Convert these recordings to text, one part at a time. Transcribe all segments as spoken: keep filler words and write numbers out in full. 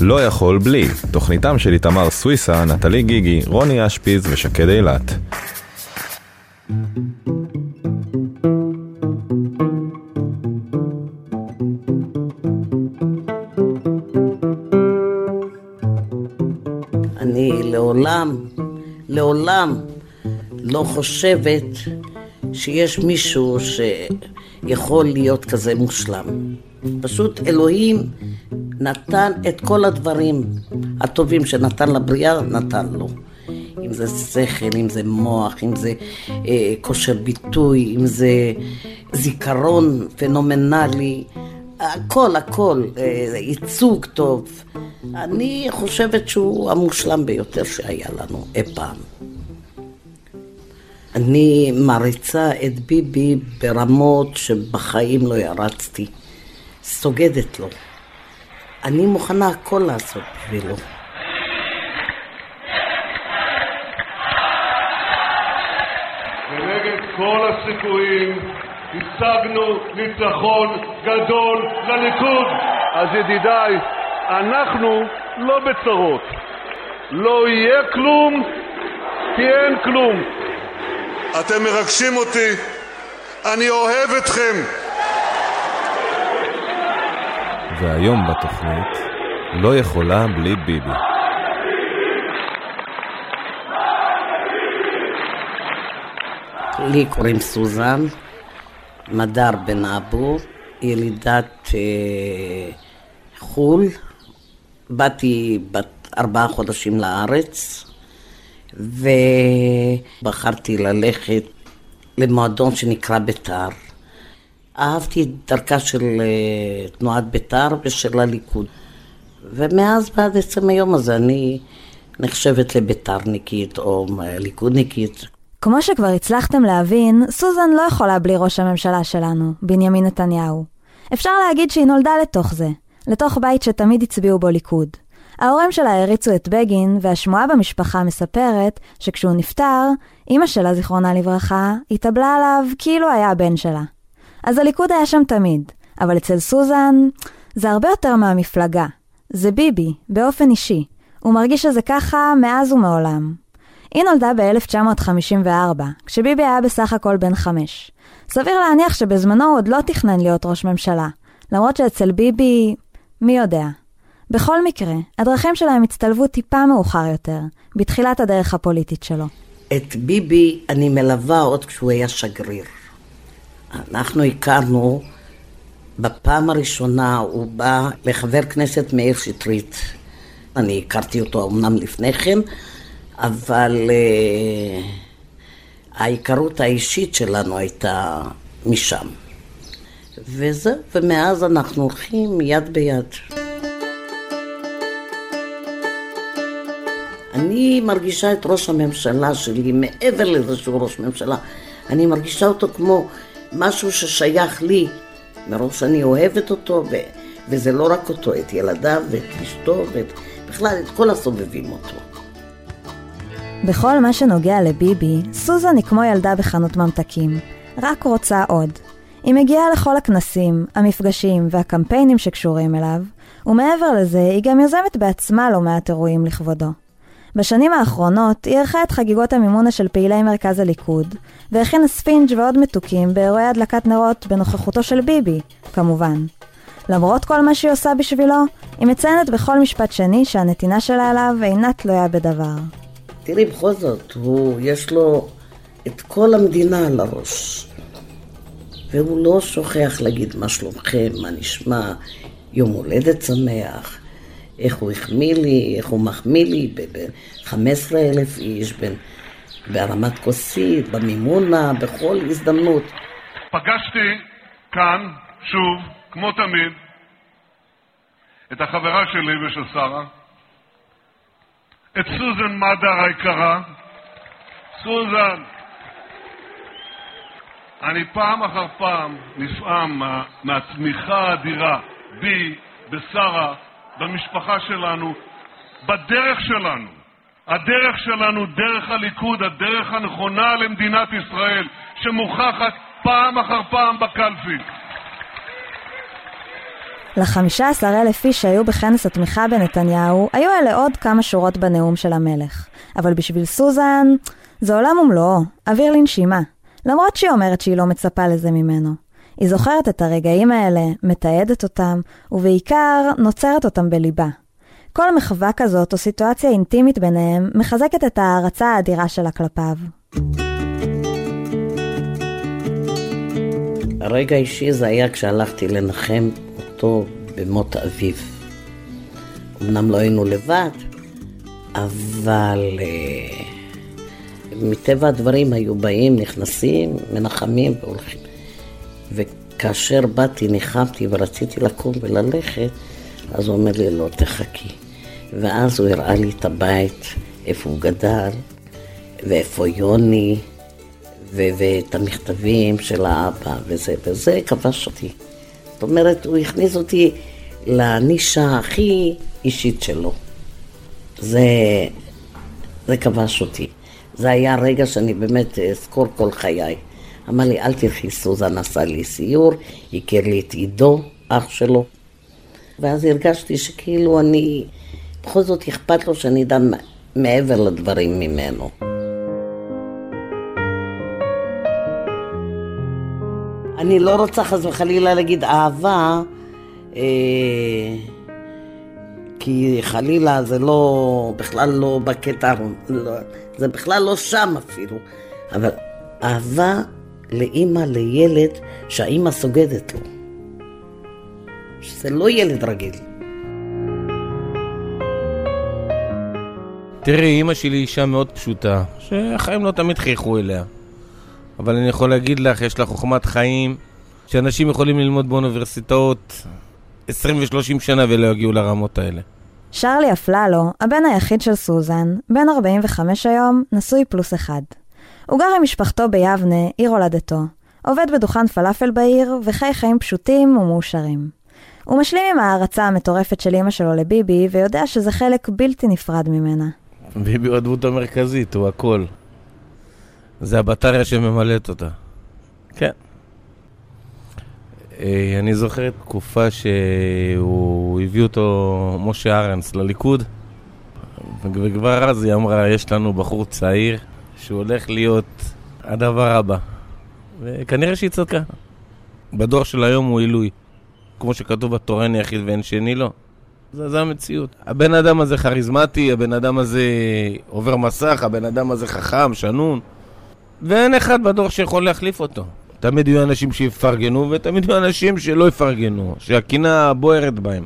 לא יכול בלי, תוכניתם של איתמר סוויסה, נטלי גיגי, רוני אשפיז ושקד אילת. אני לעולם, לעולם לא חושבת שיש מישהו שיכול להיות כזה מושלם. פשוט אלוהים נתן את כל הדברים הטובים שנתן לבריאה, נתן לו. אם זה שכל, אם זה מוח, אם זה אה, כושר ביטוי, אם זה זיכרון פנומנלי, הכל, הכל, אה, ייצוג טוב. אני חושבת שהוא המושלם ביותר שהיה לנו אי פעם. אני מריצה את ביבי ברמות שבחיים לא ירצתי. סוגדת לו. אני מוכנה הכל לעשות בשבילו. ונגד כל הסיכויים השגנו ניצחון גדול לליכוד. אז ידידיי, אנחנו לא בצרות. לא יהיה כלום, כי אין כלום. אתם מרגשים אותי. אני אוהב אתכם. והיום בתוכנית לא יכולה בלי ביבי. לי קוראים סוזן מדר בן אבו, ילידת אה, חול. באתי בת ארבעה חודשים לארץ ובחרתי ללכת למועדון שנקרא בית"ר. אהבתי את דרכה של תנועת בית"ר ושל הליכוד. ומאז ועד עצם היום הזה אני נחשבת לבית"רניקית או ליכודניקית. כמו שכבר הצלחתם להבין, סוזן לא יכולה בלי ראש הממשלה שלנו, בנימין נתניהו. אפשר להגיד שהיא נולדה לתוך זה, לתוך בית שתמיד הצביעו בו ליכוד. ההורים שלה הריצו את בגין, והשמועה במשפחה מספרת שכשהוא נפטר, אמא שלה, זיכרונה לברכה, התאבלה עליו כאילו היה הבן שלה. אז הליכוד היה שם תמיד, אבל אצל סוזן זה הרבה יותר מהמפלגה. זה ביבי, באופן אישי. הוא מרגיש שזה ככה מאז ומעולם. היא נולדה ב-אלף תשע מאות חמישים וארבע, כשביבי היה בסך הכל בן חמש. סביר להניח שבזמנו הוא עוד לא תכנן להיות ראש ממשלה, למרות שאצל ביבי, מי יודע. בכל מקרה, הדרכים שלהם הצטלבו טיפה מאוחר יותר, בתחילת הדרך הפוליטית שלו. את ביבי אני מלווה עוד כשהוא היה שגריר. אנחנו הכרנו, בפעם הראשונה הוא בא לחבר כנסת מאיר שטרית. אני הכרתי אותו אמנם לפני כן, אבל uh, ההיכרות האישית שלנו הייתה משם. וזה, ומאז אנחנו הולכים יד ביד. אני מרגישה את ראש הממשלה שלי, מעבר לזה שהוא ראש ממשלה, אני מרגישה אותו כמו משהו ששייך לי, מראש אני אוהבת אותו, ו- וזה לא רק אותו, את ילדיו ואת אשתו, ובכלל את כל הסובבים אותו. בכל מה שנוגע לביבי, סוזן היא כמו ילדה בחנות ממתקים, רק רוצה עוד. היא מגיעה לכל הכנסים, המפגשים והקמפיינים שקשורים אליו, ומעבר לזה היא גם יוזמת בעצמה לא מעט אירועים לכבודו. בשנים האחרונות היא ערכה את חגיגות המימונה של פעילי מרכז הליכוד, והכינה ספינג' ועוד מתוקים באירועי הדלקת נרות בנוכחותו של ביבי, כמובן. למרות כל מה שהיא עושה בשבילו, היא מציינת בכל משפט שני שהנתינה שלה עליו אינה תלויה בדבר. תראי, בכל זאת, הוא, יש לו את כל המדינה על הראש, והוא לא שוכח להגיד מה שלומכם, מה נשמע, יום הולדת שמח. איך הוא החמיא לי, איך הוא מחמיא לי, ב-חמישה עשר אלף איש, בין, בהרמת כוסית, במימונה, בכל הזדמנות. פגשתי כאן, שוב, כמו תמיד, את החברה שלי ושל שרה, את סוזן מדר היקרה. סוזן, אני פעם אחר פעם נפעם מה, מהתמיכה האדירה בי, בשרה, במשפחה שלנו, בדרך שלנו. הדרך שלנו, דרך הליכוד, הדרך הנכונה למדינת ישראל, שמוכחת פעם אחר פעם בקלפי. ל-חמישה עשר אלף איש שהיו בכנס התמיכה בנתניהו, היו אלה עוד כמה שורות בנאום של המלך. אבל בשביל סוזן, זה עולם ומלואו, אוויר לנשימה. למרות שהיא אומרת שהיא לא מצפה לזה ממנו. היא זוכרת את הרגעים האלה, מתעדת אותם, ובעיקר נוצרת אותם בליבה. כל מחווה כזאת או סיטואציה אינטימית ביניהם מחזקת את ההערצה האדירה שלה כלפיו. הרגע האישי זה היה כשהלכתי לנחם אותו במות אביו. אמנם לא היינו לבד, אבל מטבע הדברים היו באים, נכנסים, מנחמים והולכים. וכאשר באתי, ניחמתי ורציתי לקום וללכת, אז הוא אומר לי, לא, תחכי. ואז הוא הראה לי את הבית, איפה הוא גדל, ואיפה יוני, ו- ואת המכתבים של האבא, וזה וזה כבש אותי. זאת אומרת, הוא הכניס אותי לנישה הכי אישית שלו. זה, זה כבש אותי. זה היה הרגע שאני באמת אזכור כל חיי. אמר לי, אל תלכי, סוזן עשה לי סיור, הכיר לי את עידו, אח שלו. ואז הרגשתי שכאילו אני, בכל זאת אכפת לו שאני אדע מעבר לדברים ממנו. אני לא רוצה חס וחלילה להגיד אהבה, אה, כי חלילה זה לא, בכלל לא בקטע, לא, זה בכלל לא שם אפילו. אבל אהבה לאמא, לילד שהאמא סוגדת לו. שזה לא ילד רגיל. תראי, אמא שלי אישה מאוד פשוטה, שהחיים לא תמיד חייכו אליה. אבל אני יכול להגיד לך, יש לה חוכמת חיים, שאנשים יכולים ללמוד באוניברסיטאות עשרים ושלושים שנה ולא יגיעו לרמות האלה. שרלי אפללו, הבן היחיד של סוזן, בן ארבעים וחמש היום, נשוי פלוס אחד. הוא גר עם משפחתו ביבנה, עיר הולדתו. עובד בדוכן פלאפל בעיר, וחי חיים פשוטים ומאושרים. הוא משלים עם ההערצה המטורפת של אמא שלו לביבי, ויודע שזה חלק בלתי נפרד ממנה. ביבי הוא הדמות המרכזית, הוא הכל. זה הבטריה שממלאת אותה. כן. אני זוכר תקופה שהוא הביא אותו משה ארנס לליכוד, וכבר אז היא אמרה, יש לנו בחור צעיר שהוא הולך להיות הדבר הבא. וכנראה שהיא צדקה. בדור של היום הוא עילוי. כמו שכתוב בתורה, אני יחיד ואין שני לא. זה, זה המציאות. הבן אדם הזה חריזמטי, הבן אדם הזה עובר מסך, הבן אדם הזה חכם, שנון. ואין אחד בדור שיכול להחליף אותו. תמיד יהיו אנשים שיפרגנו, ותמיד יהיו אנשים שלא יפרגנו, שהכינה בוערת בהם.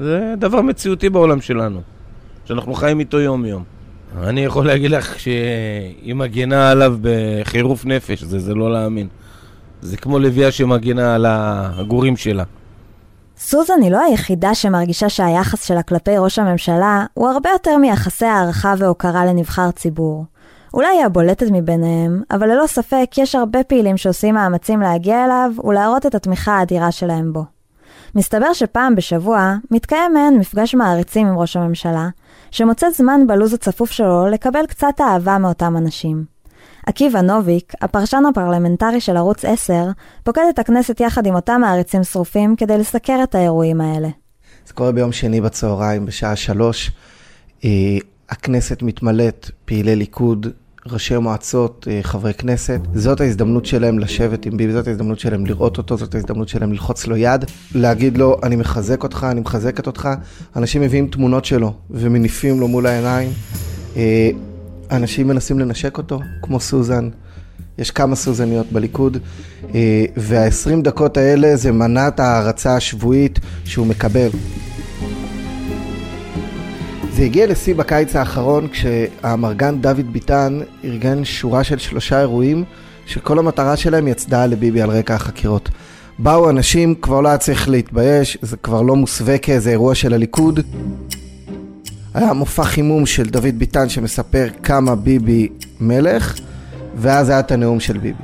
זה דבר מציאותי בעולם שלנו, שאנחנו חיים איתו יום יום. אני יכול להגיד לך שהיא מגנה עליו בחירוף נפש, זה, זה לא להאמין. זה כמו לביאה שמגינה על הגורים שלה. סוזן היא לא היחידה שמרגישה שהיחס שלה כלפי ראש הממשלה הוא הרבה יותר מיחסי הערכה והוקרה לנבחר ציבור. אולי היא הבולטת מביניהם, אבל ללא ספק יש הרבה פעילים שעושים מאמצים להגיע אליו ולהראות את התמיכה האדירה שלהם בו. מסתבר שפעם בשבוע מתקיים מהן מפגש מעריצים עם ראש הממשלה, שמוצא זמן בלוז הצפוף שלו לקבל קצת אהבה מאותם אנשים. עקיבא נוביק, הפרשן הפרלמנטרי של ערוץ עשר, פוקד את הכנסת יחד עם אותם מעריצים שרופים כדי לסקר את האירועים האלה. זה קורה ביום שני בצהריים, בשעה שלוש. הכנסת מתמלאת, פעילי ליכוד, ראשי מועצות, חברי כנסת. זאת ההזדמנות שלהם לשבת עם ביבי, זאת ההזדמנות שלהם לראות אותו, זאת ההזדמנות שלהם ללחוץ לו יד, להגיד לו, אני מחזק אותך, אני מחזקת אותך. אנשים מביאים תמונות שלו ומניפים לו מול העיניים. אנשים מנסים לנשק אותו, כמו סוזן. יש כמה סוזניות בליכוד, וה-עשרים דקות האלה זה מנת ההערצה השבועית שהוא מקבל. זה הגיע לשיא בקיץ האחרון, כשהמרגן דוד ביטן ארגן שורה של שלושה אירועים, שכל המטרה שלהם יצדה לביבי על רקע החקירות. באו אנשים, כבר לא צריך להתבייש, זה כבר לא מוסווה כאיזה אירוע של הליכוד. היה מופע חימום של דוד ביטן שמספר כמה ביבי מלך, ואז היה את הנאום של ביבי.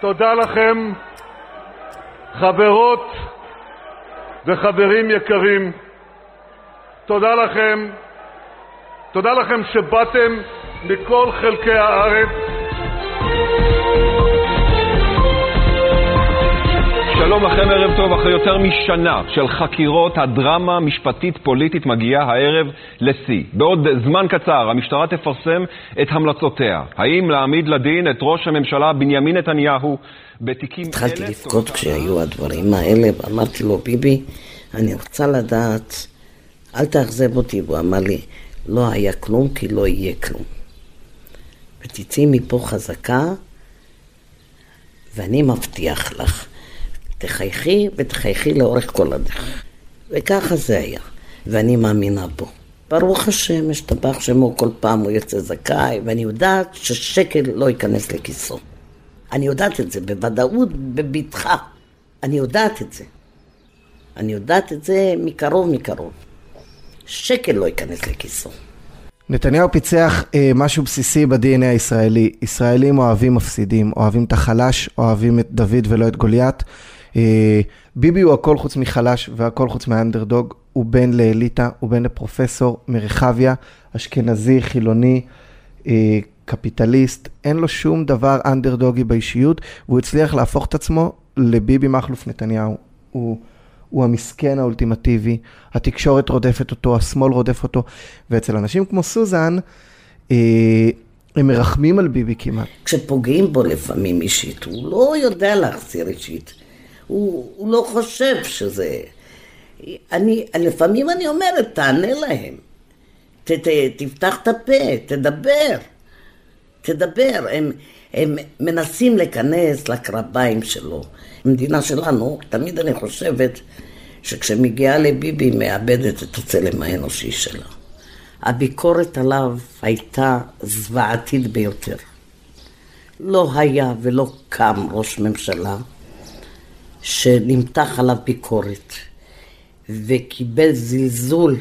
תודה לכם, חברות וחברים יקרים. תודה לכם, תודה לכם שבאתם מכל חלקי הארץ. שלום לכם, ערב טוב. אחרי יותר משנה של חקירות, הדרמה המשפטית פוליטית מגיעה הערב לשיא. בעוד זמן קצר המשטרה תפרסם את המלצותיה. האם להעמיד לדין את ראש הממשלה בנימין נתניהו בתיקים... התחלתי לבכות כשהיו הדברים האלה, ואמרתי לו, ביבי, אני רוצה לדעת, אל תאכזב אותי. הוא אמר לי, לא היה כלום כי לא יהיה כלום. ותצאי מפה חזקה, ואני מבטיח לך. תחייכי ותחייכי לאורך כל הדרך. וככה זה היה, ואני מאמינה בו. ברוך השם, השתבח שמו, כל פעם הוא יוצא זכאי, ואני יודעת ששקל לא ייכנס לכיסו. אני יודעת את זה בוודאות, בביטחה. אני יודעת את זה. אני יודעת את זה מקרוב מקרוב. שקל לא ייכנס לכיסו. נתניהו פיצח אה, משהו בסיסי ב-די אן איי הישראלי. ישראלים אוהבים מפסידים, אוהבים את החלש, אוהבים את דוד ולא את גוליית. אה, ביבי הוא הכל חוץ מחלש והכל חוץ מהאנדרדוג. הוא בן לאליטה, הוא בן לפרופסור מרחביה, אשכנזי, חילוני, אה, קפיטליסט. אין לו שום דבר אנדרדוגי באישיות, והוא הצליח להפוך את עצמו לביבי מחלוף נתניהו. הוא... הוא המסכן האולטימטיבי, התקשורת רודפת אותו, השמאל רודף אותו, ואצל אנשים כמו סוזן, אה, הם מרחמים על ביבי כמעט. כשפוגעים בו לפעמים אישית, הוא לא יודע להחזיר אישית, הוא, הוא לא חושב שזה... אני, לפעמים אני אומרת, תענה להם, ת, ת, תפתח את הפה, תדבר, תדבר, הם... הם מנסים להיכנס לקרביים שלו. המדינה שלנו, תמיד אני חושבת שכשמגיעה לביבי היא מאבדת את הצלם האנושי שלה. הביקורת עליו הייתה זוועתית ביותר. לא היה ולא קם ראש ממשלה שנמתח עליו ביקורת וקיבל זלזול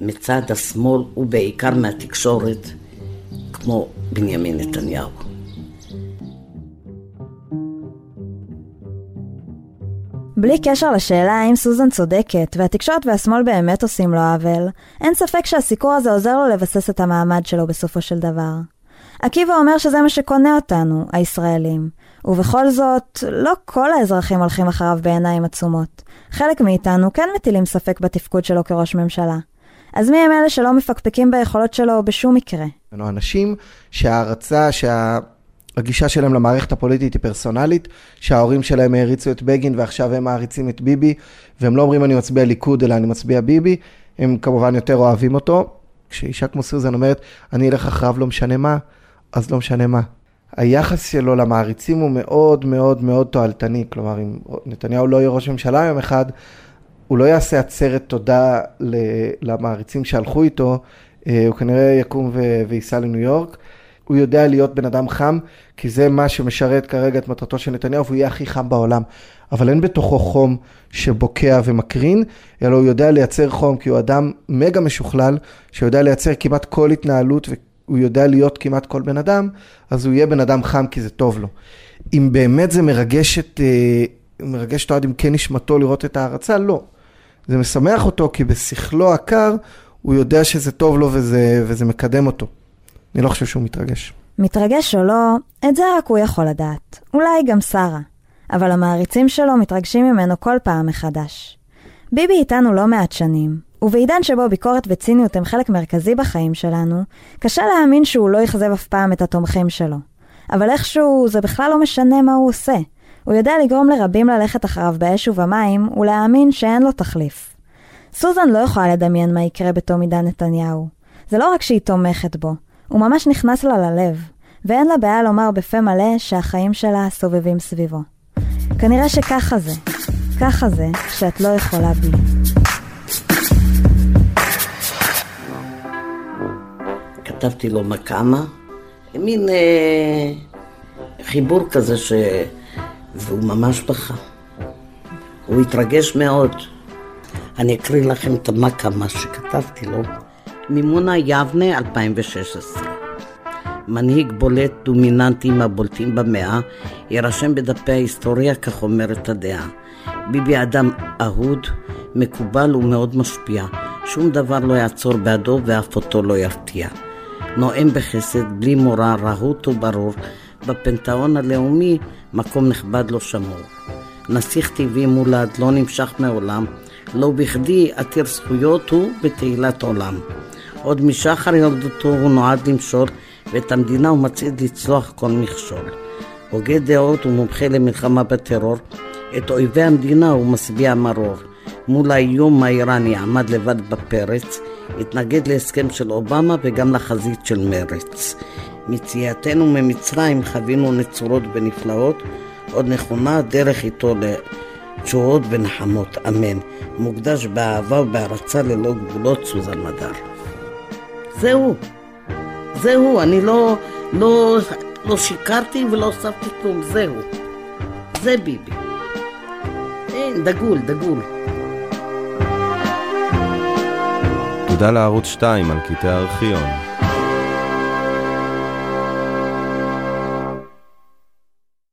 מצד השמאל ובעיקר מהתקשורת כמו בנימין נתניהו. בלי קשר לשאלה האם סוזן צודקת והתקשורת והשמאל באמת עושים לו עוול, אין ספק שהסיקור הזה עוזר לו לבסס את המעמד שלו בסופו של דבר. עקיבא אומר שזה מה שקונה אותנו, הישראלים. ובכל זאת, לא כל האזרחים הולכים אחריו בעיניים עצומות. חלק מאיתנו כן מטילים ספק בתפקוד שלו כראש ממשלה. אז מי הם אלה שלא מפקפקים ביכולות שלו בשום מקרה? אנשים שההרצה, שהגישה שלהם למערכת הפוליטית היא פרסונלית, שההורים שלהם העריצו את בגין ועכשיו הם מעריצים את ביבי, והם לא אומרים אני מצביע ליכוד אלא אני מצביע ביבי, הם כמובן יותר אוהבים אותו. כשאישה כמו סוזן אומרת אני אלך אחריו לא משנה מה, אז לא משנה מה. היחס שלו למעריצים הוא מאוד מאוד מאוד תועלתני, כלומר אם נתניהו לא יהיה ראש ממשלה יום אחד, הוא לא יעשה עצרת תודה למעריצים שהלכו איתו, הוא כנראה יקום וייסע לניו יורק, הוא יודע להיות בן אדם חם, כי זה מה שמשרת כרגע את מטרתו של נתניהו, והוא יהיה הכי חם בעולם, אבל אין בתוכו חום שבוקע ומקרין, אלא הוא יודע לייצר חום, כי הוא אדם מגה משוכלל, שיודע לייצר כמעט כל התנהלות, והוא יודע להיות כמעט כל בן אדם, אז הוא יהיה בן אדם חם כי זה טוב לו. אם באמת זה מרגש את, מרגש את האדם כן נשמתו לראות את ההרצה, לא. זה משמח אותו, כי בשכלו הקר הוא יודע שזה טוב לו וזה, וזה מקדם אותו. אני לא חושב שהוא מתרגש. מתרגש או לא, את זה רק הוא יכול לדעת. אולי גם שרה. אבל המעריצים שלו מתרגשים ממנו כל פעם מחדש. ביבי איתנו לא מעט שנים, ובעידן שבו ביקורת וציניות הם חלק מרכזי בחיים שלנו, קשה להאמין שהוא לא יחזב אף פעם את התומכים שלו. אבל איכשהו זה בכלל לא משנה מה הוא עושה. הוא יודע לגרום לרבים ללכת אחריו באש ובמים ולהאמין שאין לו תחליף. סוזן לא יכולה לדמיין מה יקרה בתום עידן נתניהו. זה לא רק שהיא תומכת בו, הוא ממש נכנס לה ללב, ואין לה בעיה לומר בפה מלא שהחיים שלה סובבים סביבו. כנראה שככה זה, ככה זה שאת לא יכולה בלי. כתבתי לו מקמה, מין אה, חיבור כזה ש... והוא ממש בכה. הוא התרגש מאוד. אני אקריא לכם את המקמה שכתבתי לו. מימונה יבנה אלפיים ושש עשרה. מנהיג בולט דומיננטי מהבולטים במאה, ירשם בדפי ההיסטוריה כך אומרת הדעה. ביבי אדם אהוד, מקובל ומאוד משפיע. שום דבר לא יעצור בעדו ואף אותו לא ירתיע. נואם בחסד, בלי מורא, רהוט וברור. בפנתאון הלאומי מקום נכבד לו שמור. נסיך טבעי מולד לא נמשך מעולם, לא בכדי עתיר זכויות הוא בתהילת עולם. עוד משחר ילדותו הוא נועד למשול, ואת המדינה הוא מצעיד לצלוח כל מכשול. הוגה דעות ומומחה למלחמה בטרור, את אויבי המדינה הוא משביע מרור. מול האיום האיראני עמד לבד בפרץ, התנגד להסכם של אובמה וגם לחזית של מרץ. מציאתנו ממצרים חווינו נצורות ונפלאות, עוד נכונה דרך איתו לתשועות ונחמות, אמן. מוקדש באהבה ובהרצה ללא גבולות, סוזן מדר. זהו, זהו, אני לא, לא, לא שיקרתי ולא הוספתי כלום, זהו, זה ביבי. אין, דגול, דגול. תודה לערוץ שתיים על קטעי הארכיון.